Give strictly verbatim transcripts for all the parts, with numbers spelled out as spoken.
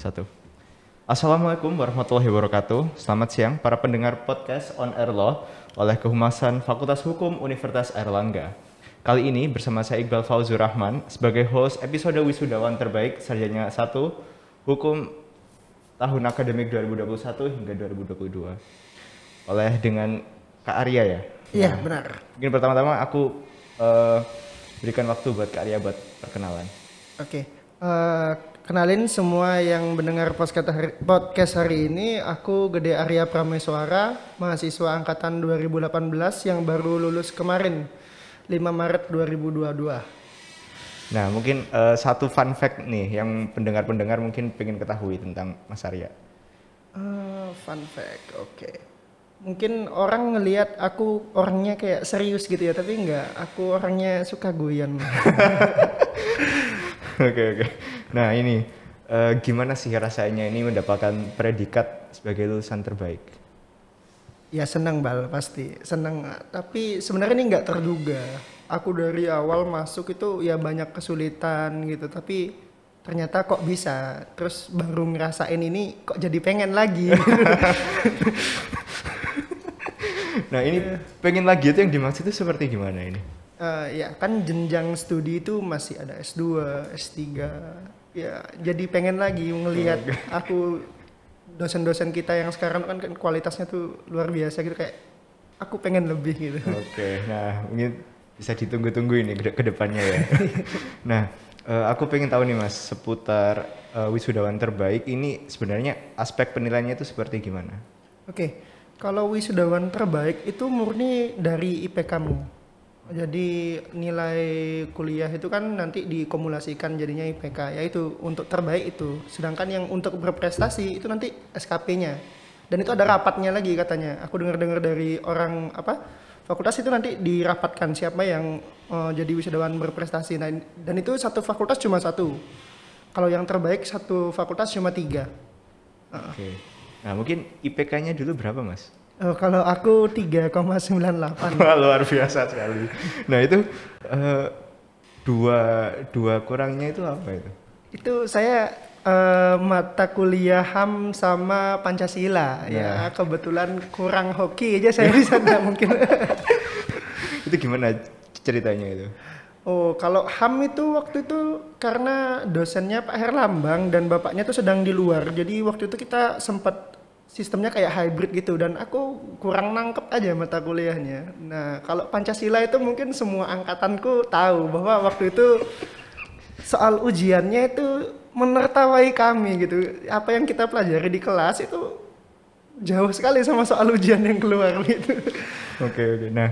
Satu. Assalamualaikum warahmatullahi wabarakatuh. Selamat siang para pendengar podcast On Air Law oleh Kehumasan Fakultas Hukum Universitas Airlangga. Kali ini bersama saya Iqbal Fauzurahman sebagai host episode Wisudawan Terbaik Sarjana satu Hukum tahun akademik dua ribu dua puluh satu hingga dua ribu dua puluh dua. Oleh dengan Kak Arya ya? Iya, nah, benar. Mungkin pertama-tama aku uh, berikan waktu buat Kak Arya buat perkenalan. Oke, okay. uh, kenalin semua yang mendengar podcast hari, podcast hari ini, aku Gede Arya Prameswara, mahasiswa angkatan dua ribu delapan belas yang baru lulus kemarin, lima Maret dua ribu dua puluh dua. Nah mungkin uh, satu fun fact nih yang pendengar-pendengar mungkin pengen ketahui tentang Mas Arya. Uh, fun fact, oke. Okay. Mungkin orang ngelihat aku orangnya kayak serius gitu ya, tapi enggak, aku orangnya suka guyon. Oke oke. Nah ini uh, gimana sih rasanya ini mendapatkan predikat sebagai lulusan terbaik? Ya senang Bal, pasti senang, tapi sebenarnya ini enggak terduga. Aku dari awal masuk itu ya banyak kesulitan gitu, tapi ternyata kok bisa. Terus baru ngerasain ini kok jadi pengen lagi. Nah ini yeah. pengen lagi itu yang dimaksud itu seperti gimana ini? Uh, ya kan jenjang studi itu masih ada S dua, S tiga, ya jadi pengen lagi ngelihat aku dosen-dosen kita yang sekarang kan kualitasnya tuh luar biasa gitu, kayak aku pengen lebih gitu. Oke, okay. Nah mungkin bisa ditunggu-tunggu ini ke depannya ya. Nah uh, aku pengen tahu nih Mas seputar uh, wisudawan terbaik ini sebenarnya aspek penilaiannya itu seperti gimana? Oke. Okay. Kalau wisudawan terbaik itu murni dari I P K-mu. Jadi nilai kuliah itu kan nanti dikumulasikan jadinya I P K, yaitu untuk terbaik itu. Sedangkan yang untuk berprestasi itu nanti S K P-nya. Dan itu ada rapatnya lagi katanya. Aku dengar-dengar dari orang apa fakultas itu nanti dirapatkan siapa yang uh, jadi wisudawan berprestasi. Nah, dan itu satu fakultas cuma satu. Kalau yang terbaik satu fakultas cuma tiga. Uh. Oke. Okay. Nah mungkin I P K-nya dulu berapa Mas? Oh, kalau aku tiga koma sembilan delapan. Wah, luar biasa sekali. Nah itu uh, dua, dua kurangnya itu apa itu? Itu saya uh, mata kuliah H A M sama Pancasila. Nah. Ya kebetulan kurang hoki aja saya bisa nggak mungkin. Itu gimana ceritanya itu? Oh, kalau H A M itu waktu itu karena dosennya Pak Herlambang dan bapaknya tuh sedang di luar. Jadi waktu itu kita sempat sistemnya kayak hybrid gitu dan aku kurang nangkep aja mata kuliahnya. Nah, kalau Pancasila itu mungkin semua angkatanku tahu bahwa waktu itu soal ujiannya itu menertawai kami gitu. Apa yang kita pelajari di kelas itu jauh sekali sama soal ujian yang keluar gitu. Oke, oke. Nah,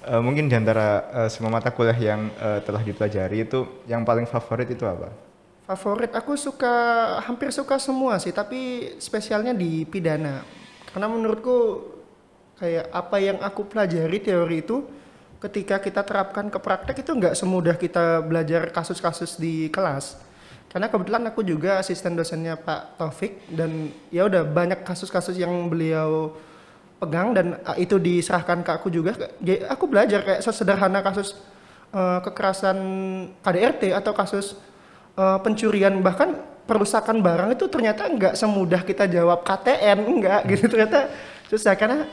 Uh, mungkin di antara uh, semua mata kuliah yang uh, telah dipelajari itu yang paling favorit itu apa? Favorit aku suka, hampir suka semua sih, tapi spesialnya di pidana. Karena menurutku kayak apa yang aku pelajari teori itu ketika kita terapkan ke praktek itu nggak semudah kita belajar kasus-kasus di kelas. Karena kebetulan aku juga asisten dosennya Pak Taufik dan ya udah banyak kasus-kasus yang beliau pegang dan itu diserahkan ke aku juga. Aku belajar kayak sesederhana kasus uh, kekerasan K D R T atau kasus uh, pencurian, bahkan perusakan barang itu ternyata nggak semudah kita jawab K T N, nggak gitu, ternyata susah karena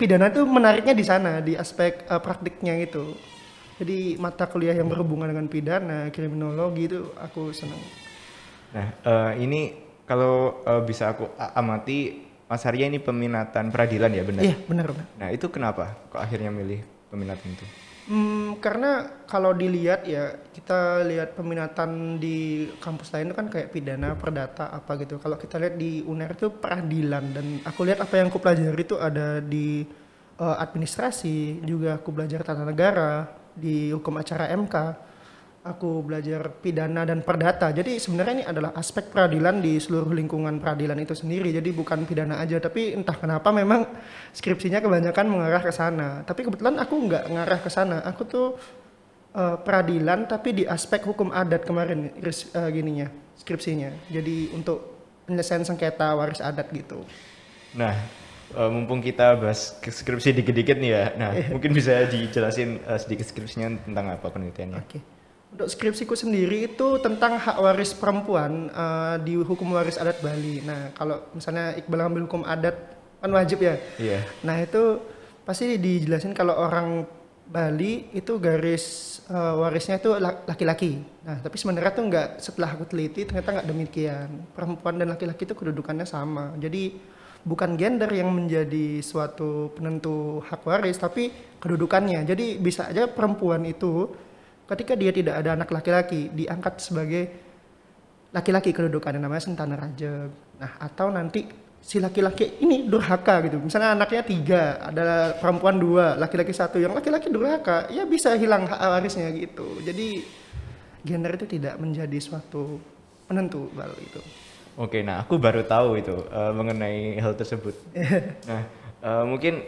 pidana itu menariknya di sana, di aspek uh, praktiknya itu. Jadi mata kuliah yang berhubungan dengan pidana, kriminologi itu aku senang. Nah uh, ini kalau uh, bisa aku amati, Mas Arya ini peminatan peradilan ya, benar? Iya, benar. Nah itu kenapa kok akhirnya milih peminatan itu? Hmm, karena kalau dilihat ya, kita lihat peminatan di kampus lain itu kan kayak pidana, perdata, apa gitu. Kalau kita lihat di U N E R itu peradilan, dan aku lihat apa yang aku pelajari itu ada di uh, administrasi, juga aku belajar tata negara, di hukum acara M K, aku belajar pidana dan perdata. Jadi sebenarnya ini adalah aspek peradilan di seluruh lingkungan peradilan itu sendiri. Jadi bukan pidana aja, tapi entah kenapa memang skripsinya kebanyakan mengarah ke sana. Tapi kebetulan aku nggak ngarah ke sana. Aku tuh uh, peradilan tapi di aspek hukum adat kemarin uh, gininya, skripsinya. Jadi untuk penyelesaian sengketa waris adat gitu. Nah, uh, mumpung kita bahas skripsi dikit-dikit nih ya. Nah, mungkin bisa dijelasin uh, sedikit skripsinya tentang apa penelitiannya. Oke. Okay. Untuk skripsiku sendiri itu tentang hak waris perempuan uh, di hukum waris adat Bali. Nah, kalau misalnya Iqbal ambil hukum adat kan wajib ya. Iya. Yeah. Nah, itu pasti dijelasin kalau orang Bali itu garis uh, warisnya itu laki-laki. Nah, tapi sebenarnya tuh nggak, setelah aku teliti ternyata nggak demikian. Perempuan dan laki-laki itu kedudukannya sama. Jadi bukan gender yang menjadi suatu penentu hak waris, tapi kedudukannya. Jadi bisa aja perempuan itu ketika dia tidak ada anak laki-laki, diangkat sebagai laki-laki kedudukannya, namanya Sentana Raja. Nah, atau nanti si laki-laki ini durhaka gitu. Misalnya anaknya tiga, ada perempuan dua, laki-laki satu. Yang laki-laki durhaka, ya bisa hilang hak warisnya gitu. Jadi gender itu tidak menjadi suatu penentu baru itu. Oke, nah aku baru tahu itu uh, mengenai hal tersebut. Nah, uh, mungkin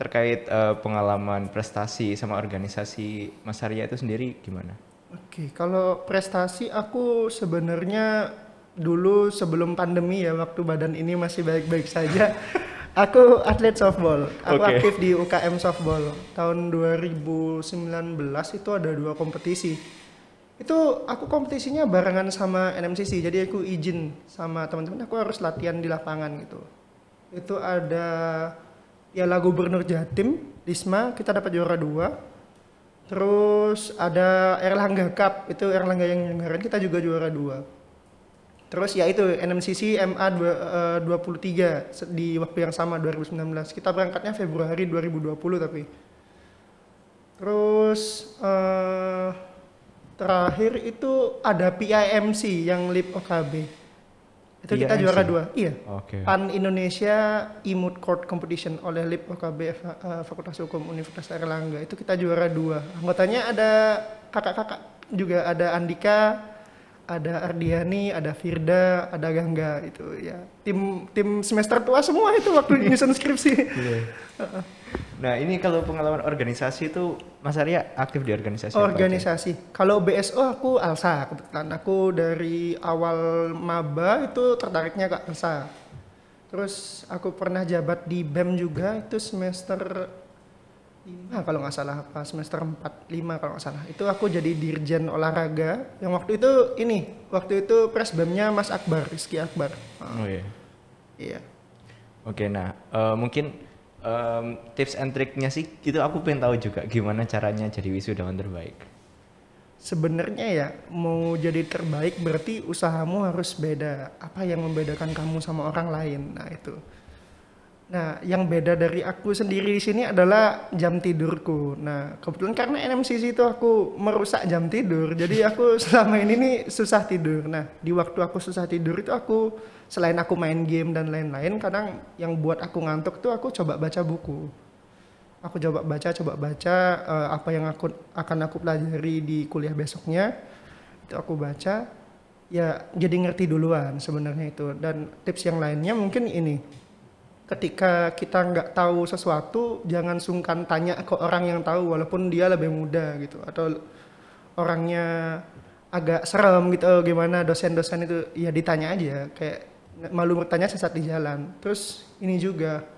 terkait uh, pengalaman prestasi sama organisasi Mas Arya itu sendiri gimana? Oke, kalau prestasi aku sebenarnya dulu sebelum pandemi ya, waktu badan ini masih baik-baik saja, aku atlet softball. Aku okay. aktif di U K M softball. Tahun dua ribu sembilan belas itu ada dua kompetisi. Itu aku kompetisinya barengan sama N M C C, jadi aku izin sama teman-teman, aku harus latihan di lapangan gitu. Itu ada Piala Gubernur Jatim, Disma, kita dapat juara dua. Terus ada Airlangga Cup, itu Airlangga yang nyelenggarain, kita juga juara dua. Terus ya itu N M C C M A dua puluh tiga di waktu yang sama dua ribu sembilan belas. Kita berangkatnya Februari dua ribu dua puluh tapi. Terus uh, terakhir itu ada P I M C yang L I B W K B. Itu kita juara dua, iya. Okay. PAN Indonesia Moot Court Competition oleh L I B W K B Fakultas Hukum Universitas Airlangga. Itu kita juara dua. Anggotanya ada kakak-kakak juga, ada Andika, ada Ardiani, ada Firda, ada Gangga. Itu ya tim tim semester tua semua itu waktu nyusun skripsi. Nah, ini kalau pengalaman organisasi itu Mas Arya aktif di organisasi? Organisasi. Kalau B S O aku ALSA kebetulan. Aku dari awal maba itu tertariknya ke ALSA. Terus aku pernah jabat di B E M juga, itu semester lima kalau nggak salah, apa semester empat lima kalau nggak salah. Itu aku jadi dirjen olahraga yang waktu itu ini waktu itu pres B E M-nya Mas Akbar, Rizky Akbar. Oh iya. Iya. Oke, nah uh, mungkin Um, tips and triknya sih gitu, aku pengen tahu juga gimana caranya jadi wisudawan terbaik. Sebenarnya ya, mau jadi terbaik berarti usahamu harus beda. Apa yang membedakan kamu sama orang lain? Nah itu. Nah, yang beda dari aku sendiri di sini adalah jam tidurku. Nah, kebetulan karena N M C C itu aku merusak jam tidur, jadi aku selama ini nih susah tidur. Nah, di waktu aku susah tidur itu aku, selain aku main game dan lain-lain, kadang yang buat aku ngantuk tuh aku coba baca buku. Aku coba baca, coba baca uh, apa yang aku akan aku pelajari di kuliah besoknya, itu aku baca. Ya, jadi ngerti duluan sebenarnya itu. Dan tips yang lainnya mungkin ini. Ketika kita nggak tahu sesuatu, jangan sungkan tanya ke orang yang tahu walaupun dia lebih muda gitu, atau orangnya agak serem gitu, oh, gimana dosen-dosen itu, ya ditanya aja, kayak malu bertanya sesat di jalan. Terus ini juga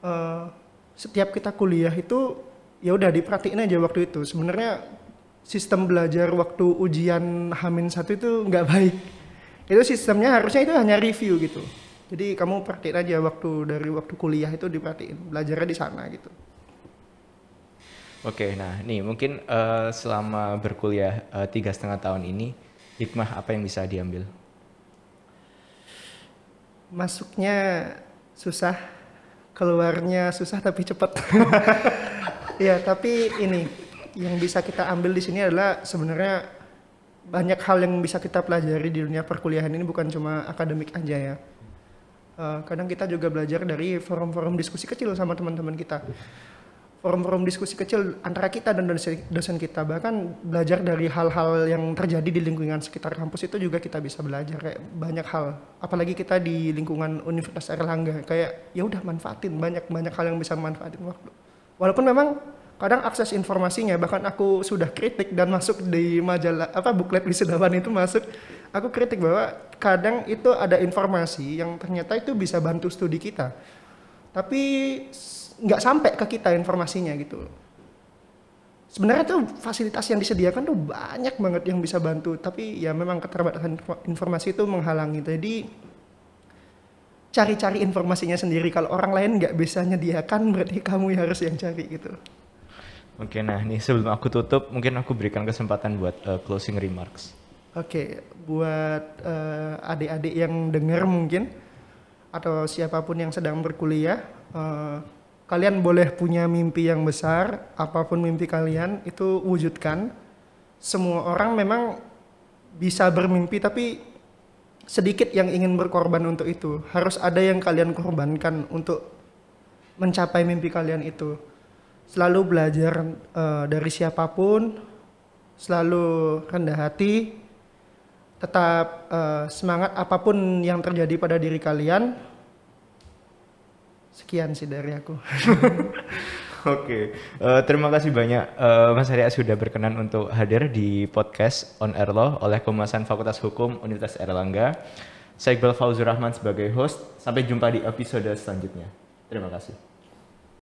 uh, setiap kita kuliah itu ya udah diperhatiin aja waktu itu. Sebenarnya sistem belajar waktu ujian H minus satu itu nggak baik. Itu sistemnya harusnya itu hanya review gitu. Jadi kamu perhatiin aja waktu dari waktu kuliah itu diperhatiin, belajarnya di sana gitu. Oke, nah nih mungkin uh, selama berkuliah uh, tiga setengah tahun ini, hikmah apa yang bisa diambil? Masuknya susah, keluarnya susah tapi cepat. Ya, tapi ini yang bisa kita ambil di sini adalah sebenarnya banyak hal yang bisa kita pelajari di dunia perkuliahan ini, bukan cuma akademik aja ya. Uh, kadang kita juga belajar dari forum-forum diskusi kecil sama teman-teman kita, forum-forum diskusi kecil antara kita dan dosen kita, bahkan belajar dari hal-hal yang terjadi di lingkungan sekitar kampus itu juga kita bisa belajar kayak banyak hal, apalagi kita di lingkungan Universitas Airlangga, kayak ya udah manfaatin banyak-banyak hal yang bisa manfaatin waktu, walaupun memang kadang akses informasinya, bahkan aku sudah kritik dan masuk di majalah apa buklet wisudawan itu masuk, aku kritik bahwa kadang itu ada informasi yang ternyata itu bisa bantu studi kita, tapi nggak sampai ke kita informasinya gitu. Sebenarnya tuh fasilitas yang disediakan tuh banyak banget yang bisa bantu, tapi ya memang keterbatasan informasi itu menghalangi. Jadi cari-cari informasinya sendiri, kalau orang lain nggak bisa nyediakan berarti kamu harus yang cari gitu. Oke, nah ini sebelum aku tutup mungkin aku berikan kesempatan buat uh, closing remarks. Oke, buat uh, adik-adik yang dengar mungkin atau siapapun yang sedang berkuliah, uh, kalian boleh punya mimpi yang besar, apapun mimpi kalian itu wujudkan. Semua orang memang bisa bermimpi, tapi sedikit yang ingin berkorban untuk itu. Harus ada yang kalian korbankan untuk mencapai mimpi kalian itu. Selalu belajar uh, dari siapapun, selalu rendah hati, tetap uh, semangat apapun yang terjadi pada diri kalian. Sekian sih dari aku. Oke, uh, terima kasih banyak uh, Mas Arya sudah berkenan untuk hadir di podcast On Air Law oleh Komnasan Fakultas Hukum Universitas Airlangga. Saya Iqbal Fauzurahman sebagai host. Sampai jumpa di episode selanjutnya. Terima kasih.